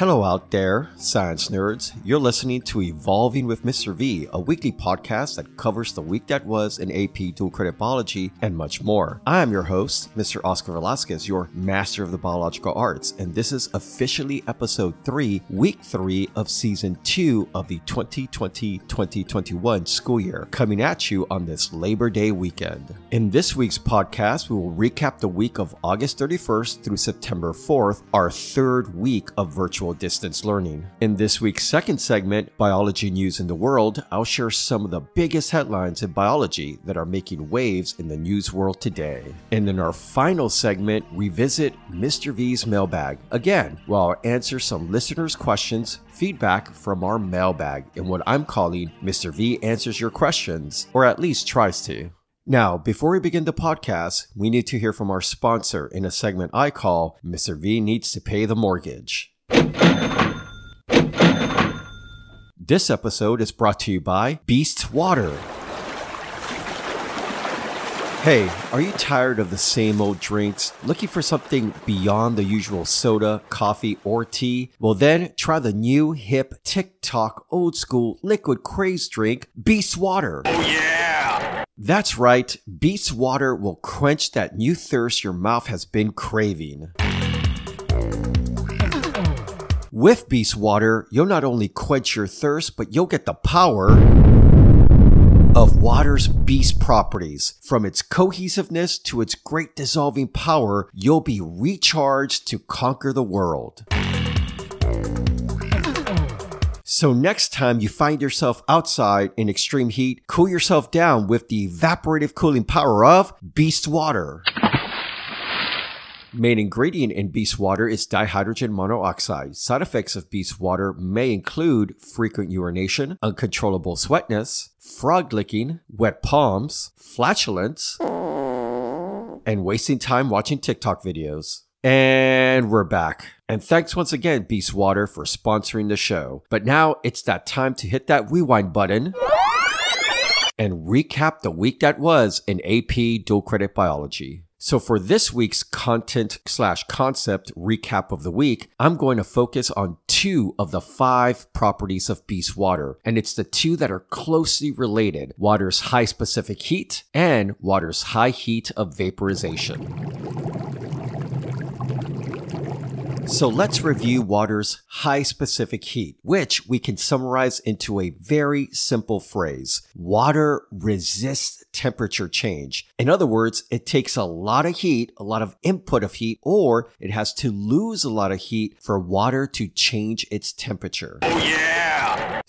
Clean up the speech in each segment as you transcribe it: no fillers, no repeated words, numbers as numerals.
Hello out there, science nerds. You're listening to Evolving with Mr. V, a weekly podcast that covers the week that was in AP Dual Credit Biology and much more. I am your host, Mr. Oscar Velasquez, your master of the biological arts, and this is officially episode 3, week 3 of season 2 of the 2020-2021 school year, coming at you on this Labor Day weekend. In this week's podcast, we will recap the week of August 31st through September 4th, our third week of virtual distance learning. In this week's second segment, Biology News in the World, I'll share some of the biggest headlines in biology that are making waves in the news world today. And in our final segment, revisit Mr. V's mailbag again, where I'll answer some listeners' questions, feedback from our mailbag, and what I'm calling Mr. V Answers Your Questions, or at least tries to. Now, before we begin the podcast, we need to hear from our sponsor in a segment I call Mr. V Needs to Pay the Mortgage. This episode is brought to you by Beast Water. Hey, are you tired of the same old drinks? Looking for something beyond the usual soda, coffee, or tea? Well then, try the new hip TikTok old school liquid craze drink, Beast Water. Oh yeah! That's right, Beast Water will quench that new thirst your mouth has been craving. With Beast Water, you'll not only quench your thirst, but you'll get the power of water's beast properties. From its cohesiveness to its great dissolving power, you'll be recharged to conquer the world. So next time you find yourself outside in extreme heat, cool yourself down with the evaporative cooling power of Beast Water. Main ingredient in Beast Water is dihydrogen monoxide. Side effects of Beast Water may include frequent urination, uncontrollable sweatness, frog licking, wet palms, flatulence, and wasting time watching TikTok videos. And we're back. And thanks once again, Beast Water, for sponsoring the show. But now it's that time to hit that rewind button and recap the week that was in AP Dual Credit Biology. So for this week's content/concept recap of the week, I'm going to focus on 2 of the 5 properties of Beast Water, and it's the 2 that are closely related, water's high specific heat and water's high heat of vaporization. So let's review water's high specific heat, which we can summarize into a very simple phrase. Water resists temperature change. In other words, it takes a lot of heat, a lot of input of heat, or it has to lose a lot of heat for water to change its temperature. Oh yeah!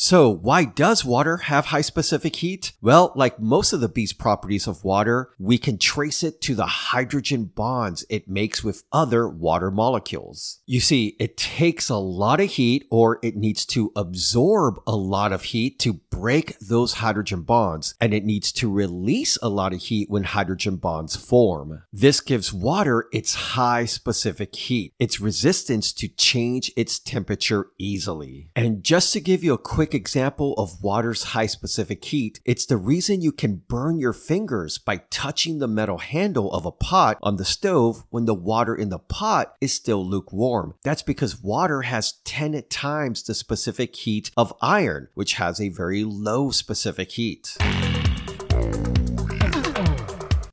So why does water have high specific heat? Well, like most of the beast properties of water, we can trace it to the hydrogen bonds it makes with other water molecules. You see, it takes a lot of heat, or it needs to absorb a lot of heat to break those hydrogen bonds, and it needs to release a lot of heat when hydrogen bonds form. This gives water its high specific heat, its resistance to change its temperature easily. And just to give you a quick example of water's high specific heat, it's the reason you can burn your fingers by touching the metal handle of a pot on the stove when the water in the pot is still lukewarm. That's because water has 10 times the specific heat of iron, which has a very low specific heat.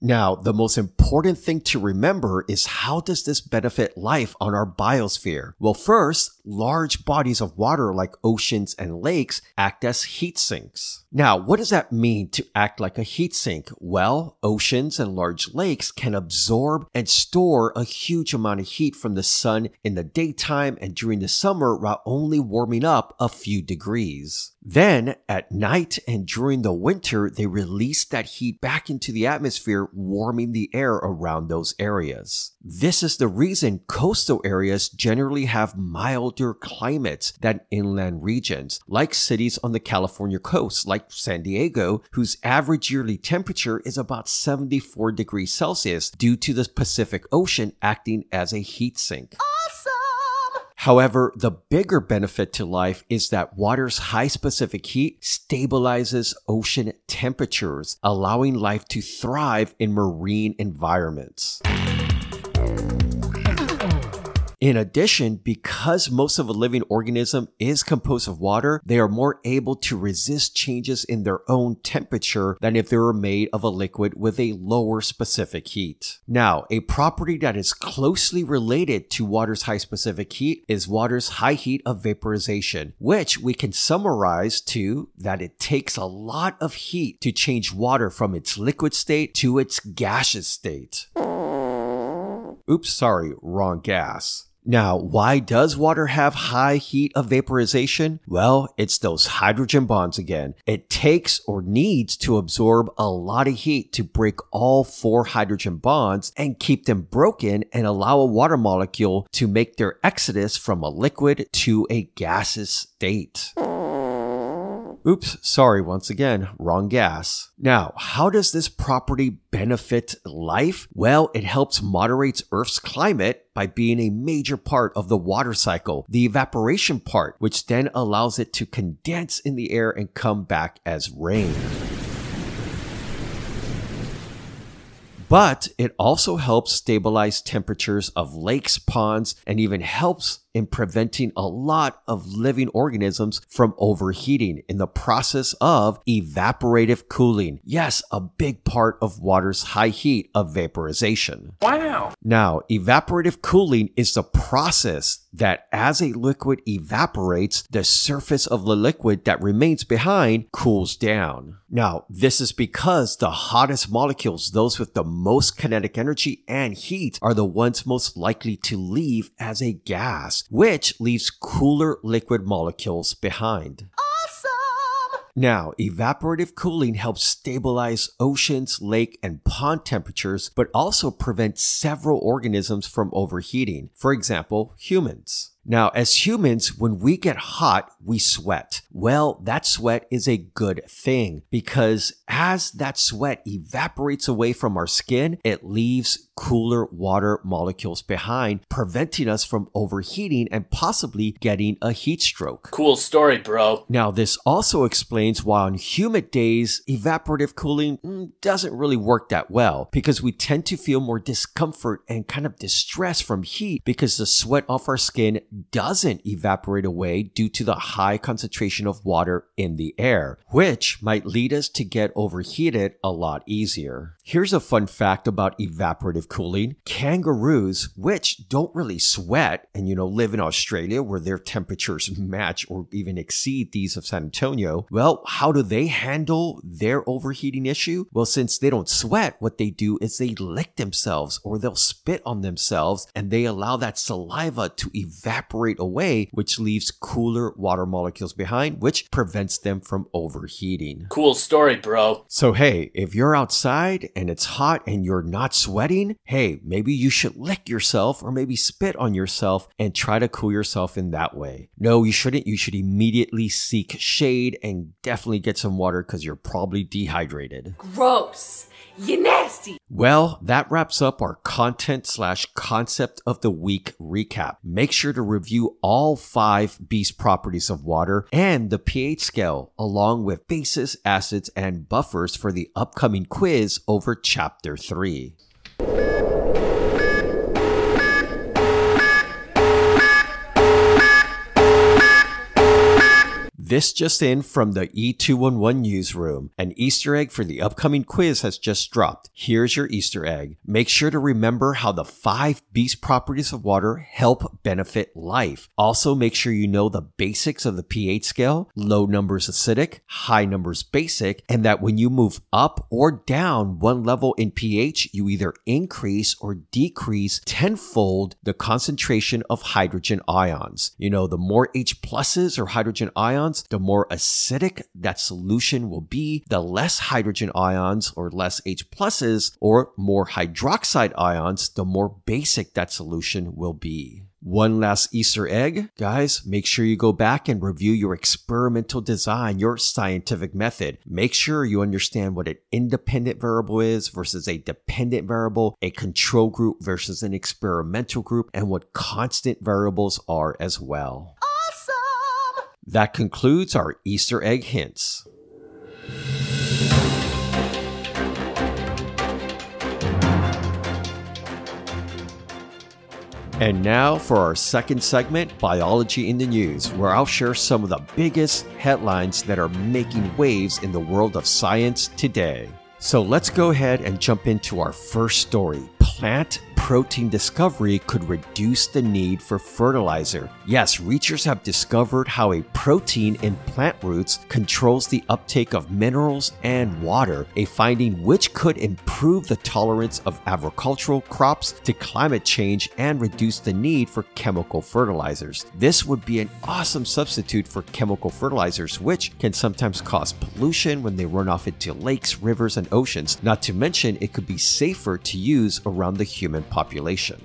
Now, the most important thing to remember is, how does this benefit life on our biosphere? Well, first, large bodies of water like oceans and lakes act as heat sinks. Now, what does that mean to act like a heat sink? Well, oceans and large lakes can absorb and store a huge amount of heat from the sun in the daytime and during the summer while only warming up a few degrees. Then, at night and during the winter, they release that heat back into the atmosphere, warming the air around those areas. This is the reason coastal areas generally have milder climates than inland regions, like cities on the California coast, like San Diego, whose average yearly temperature is about 74 degrees Celsius due to the Pacific Ocean acting as a heat sink. Awesome! However, the bigger benefit to life is that water's high specific heat stabilizes ocean temperatures, allowing life to thrive in marine environments. In addition, because most of a living organism is composed of water, they are more able to resist changes in their own temperature than if they were made of a liquid with a lower specific heat. Now, a property that is closely related to water's high specific heat is water's high heat of vaporization, which we can summarize to that it takes a lot of heat to change water from its liquid state to its gaseous state. Oops, sorry, wrong gas. Now, why does water have high heat of vaporization? Well, it's those hydrogen bonds again. It takes or needs to absorb a lot of heat to break all four hydrogen bonds and keep them broken and allow a water molecule to make their exodus from a liquid to a gaseous state. Oops, sorry, once again, wrong gas. Now, how does this property benefit life? Well, it helps moderate Earth's climate by being a major part of the water cycle, the evaporation part, which then allows it to condense in the air and come back as rain. But it also helps stabilize temperatures of lakes, ponds, and even helps in preventing a lot of living organisms from overheating in the process of evaporative cooling. Yes, a big part of water's high heat of vaporization. Wow! Now, evaporative cooling is the process that as a liquid evaporates, the surface of the liquid that remains behind cools down. Now, this is because the hottest molecules, those with the most kinetic energy and heat, are the ones most likely to leave as a gas, which leaves cooler liquid molecules behind. Awesome! Now, evaporative cooling helps stabilize oceans, lake, and pond temperatures, but also prevents several organisms from overheating. For example, humans. Now, as humans, when we get hot, we sweat. Well, that sweat is a good thing because as that sweat evaporates away from our skin, it leaves cooler water molecules behind, preventing us from overheating and possibly getting a heat stroke. Cool story, bro. Now, this also explains why on humid days, evaporative cooling doesn't really work that well because we tend to feel more discomfort and kind of distress from heat because the sweat off our skin doesn't evaporate away due to the high concentration of water in the air, which might lead us to get overheated a lot easier. Here's a fun fact about evaporative cooling. Kangaroos, which don't really sweat and, live in Australia where their temperatures match or even exceed these of San Antonio, well, how do they handle their overheating issue? Well, since they don't sweat, what they do is they lick themselves or they'll spit on themselves and they allow that saliva to evaporate away, which leaves cooler water molecules behind, which prevents them from overheating. Cool story, bro. So hey, if you're outside and it's hot and you're not sweating, hey, maybe you should lick yourself or maybe spit on yourself and try to cool yourself in that way. No, you shouldn't. You should immediately seek shade and definitely get some water because you're probably dehydrated. Gross. You nasty! Well, that wraps up our content/concept of the week recap. Make sure to review all 5 beast properties of water and the pH scale, along with bases, acids, and buffers for the upcoming quiz over Chapter 3. This just in from the E211 newsroom. An Easter egg for the upcoming quiz has just dropped. Here's your Easter egg. Make sure to remember how the 5 beast properties of water help benefit life. Also, make sure you know the basics of the pH scale, low numbers acidic, high numbers basic, and that when you move up or down one level in pH, you either increase or decrease tenfold the concentration of hydrogen ions. The more H pluses or hydrogen ions, the more acidic that solution will be, the less hydrogen ions or less H pluses or more hydroxide ions, the more basic that solution will be. One last Easter egg. Guys, make sure you go back and review your experimental design, your scientific method. Make sure you understand what an independent variable is versus a dependent variable, a control group versus an experimental group, and what constant variables are as well. That concludes our Easter egg hints. And now for our second segment, Biology in the News, where I'll share some of the biggest headlines that are making waves in the world of science today. So let's go ahead and jump into our first story. Plant protein discovery could reduce the need for fertilizer. Yes, researchers have discovered how a protein in plant roots controls the uptake of minerals and water, a finding which could improve the tolerance of agricultural crops to climate change and reduce the need for chemical fertilizers. This would be an awesome substitute for chemical fertilizers, which can sometimes cause pollution when they run off into lakes, rivers, and oceans. Not to mention, it could be safer to use around the human population.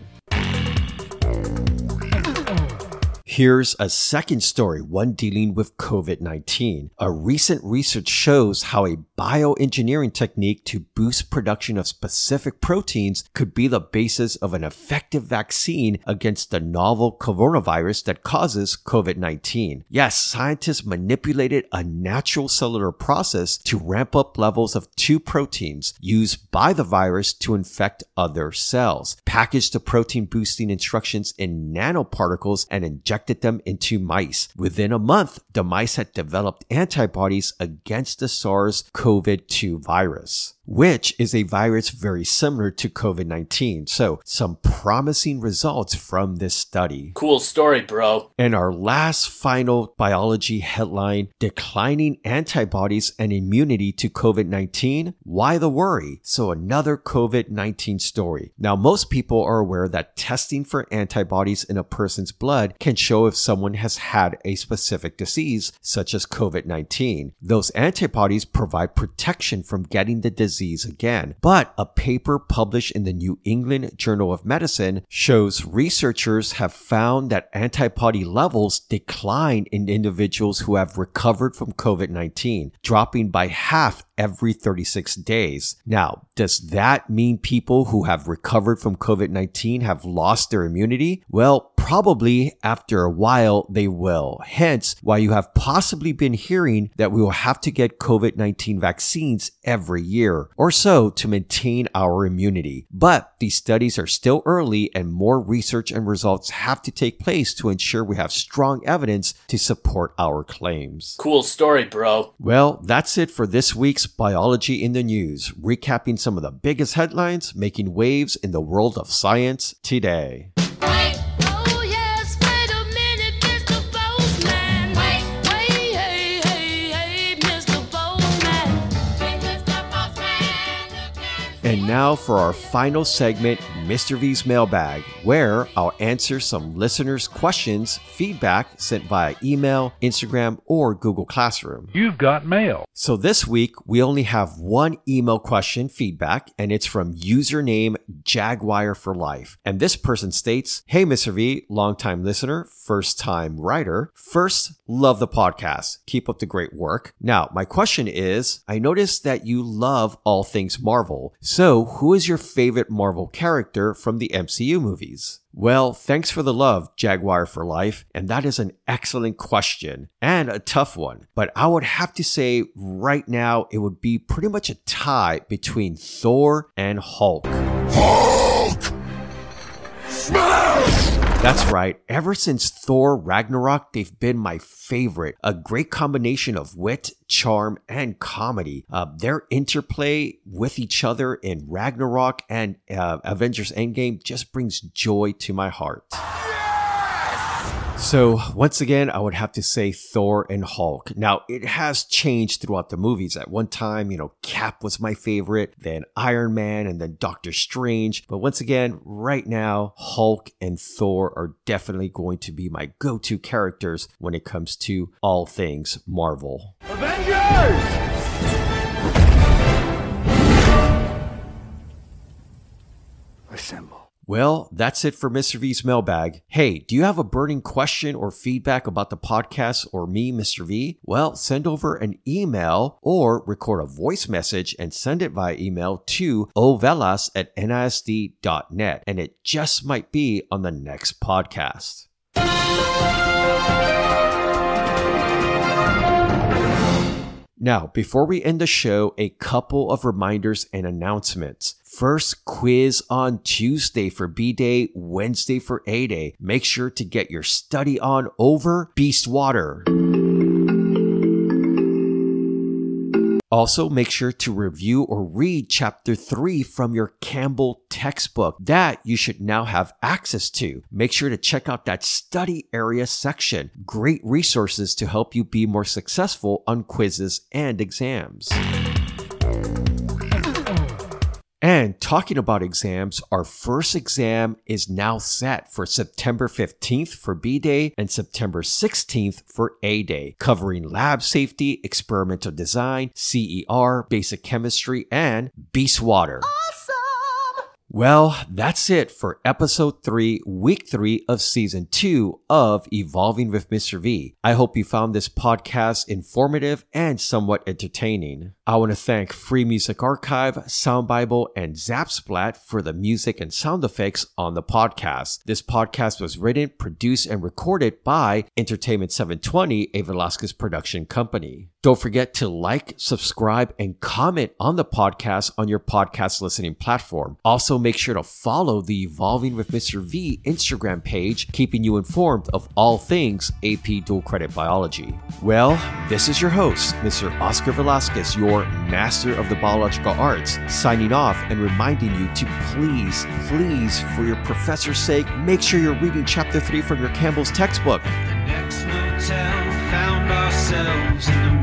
Here's a second story, one dealing with COVID-19. A recent research shows how a bioengineering technique to boost production of specific proteins could be the basis of an effective vaccine against the novel coronavirus that causes COVID-19. Yes, scientists manipulated a natural cellular process to ramp up levels of two proteins used by the virus to infect other cells, packaged the protein boosting instructions in nanoparticles, and injected them into mice. Within a month, the mice had developed antibodies against the SARS-CoV-2 virus, which is a virus very similar to COVID-19. So, some promising results from this study. Cool story, bro. And our last final biology headline, declining antibodies and immunity to COVID-19. Why the worry? So, another COVID-19 story. Now, most people are aware that testing for antibodies in a person's blood can show if someone has had a specific disease, such as COVID-19. Those antibodies provide protection from getting the disease again. But a paper published in the New England Journal of Medicine shows researchers have found that antibody levels decline in individuals who have recovered from COVID-19, dropping by half every 36 days. Now, does that mean people who have recovered from COVID-19 have lost their immunity? Well, probably after a while they will. Hence, why you have possibly been hearing that we will have to get COVID-19 vaccines every year or so to maintain our immunity. But these studies are still early and more research and results have to take place to ensure we have strong evidence to support our claims. Cool story, bro. Well, that's it for this week's Biology in the News, recapping some of the biggest headlines making waves in the world of science today. And now for our final segment, Mr. V's Mailbag, where I'll answer some listeners' questions, feedback sent via email, Instagram, or Google Classroom. You've got mail. So this week, we only have one email question feedback, and it's from username Jaguar for Life. And this person states, "Hey, Mr. V, longtime listener, first-time writer. First, love the podcast. Keep up the great work. Now, my question is, I noticed that you love all things Marvel. So, who is your favorite Marvel character from the MCU movies?" Well, thanks for the love, Jaguar for Life, and that is an excellent question and a tough one. But I would have to say right now it would be pretty much a tie between Thor and Hulk. Hulk! Smash! That's right. Ever since Thor Ragnarok, they've been my favorite. A great combination of wit, charm, and comedy. Their interplay with each other in Ragnarok and Avengers Endgame just brings joy to my heart. So once again, I would have to say Thor and Hulk. Now, it has changed throughout the movies. At one time, Cap was my favorite, then Iron Man, and then Doctor Strange. But once again, right now, Hulk and Thor are definitely going to be my go-to characters when it comes to all things Marvel. Avengers! Assemble. Well, that's it for Mr. V's Mailbag. Hey, do you have a burning question or feedback about the podcast or me, Mr. V? Well, send over an email or record a voice message and send it via email to ovelas@nisd.net, and it just might be on the next podcast. Now, before we end the show, a couple of reminders and announcements. First, quiz on Tuesday for B-Day, Wednesday for A-Day. Make sure to get your study on over. Beast Water. Also, make sure to review or read Chapter 3 from your Campbell textbook that you should now have access to. Make sure to check out that study area section. Great resources to help you be more successful on quizzes and exams. And talking about exams, our first exam is now set for September 15th for B-Day and September 16th for A-Day, covering lab safety, experimental design, CER, basic chemistry, and Beast Water. Awesome! Well, that's it for Episode 3, Week 3 of Season 2 of Evolving with Mr. V. I hope you found this podcast informative and somewhat entertaining. I want to thank Free Music Archive, Sound Bible, and Zapsplat for the music and sound effects on the podcast. This podcast was written, produced, and recorded by Entertainment 720, a Velasquez production company. Don't forget to like, subscribe, and comment on the podcast on your podcast listening platform. Also, make sure to follow the Evolving with Mr. V Instagram page, keeping you informed of all things AP Dual Credit Biology. Well, this is your host, Mr. Oscar Velasquez, your Master of the Biological Arts, signing off and reminding you to please, for your professor's sake, make sure you're reading Chapter 3 from your Campbell's textbook. At the next motel, found ourselves in the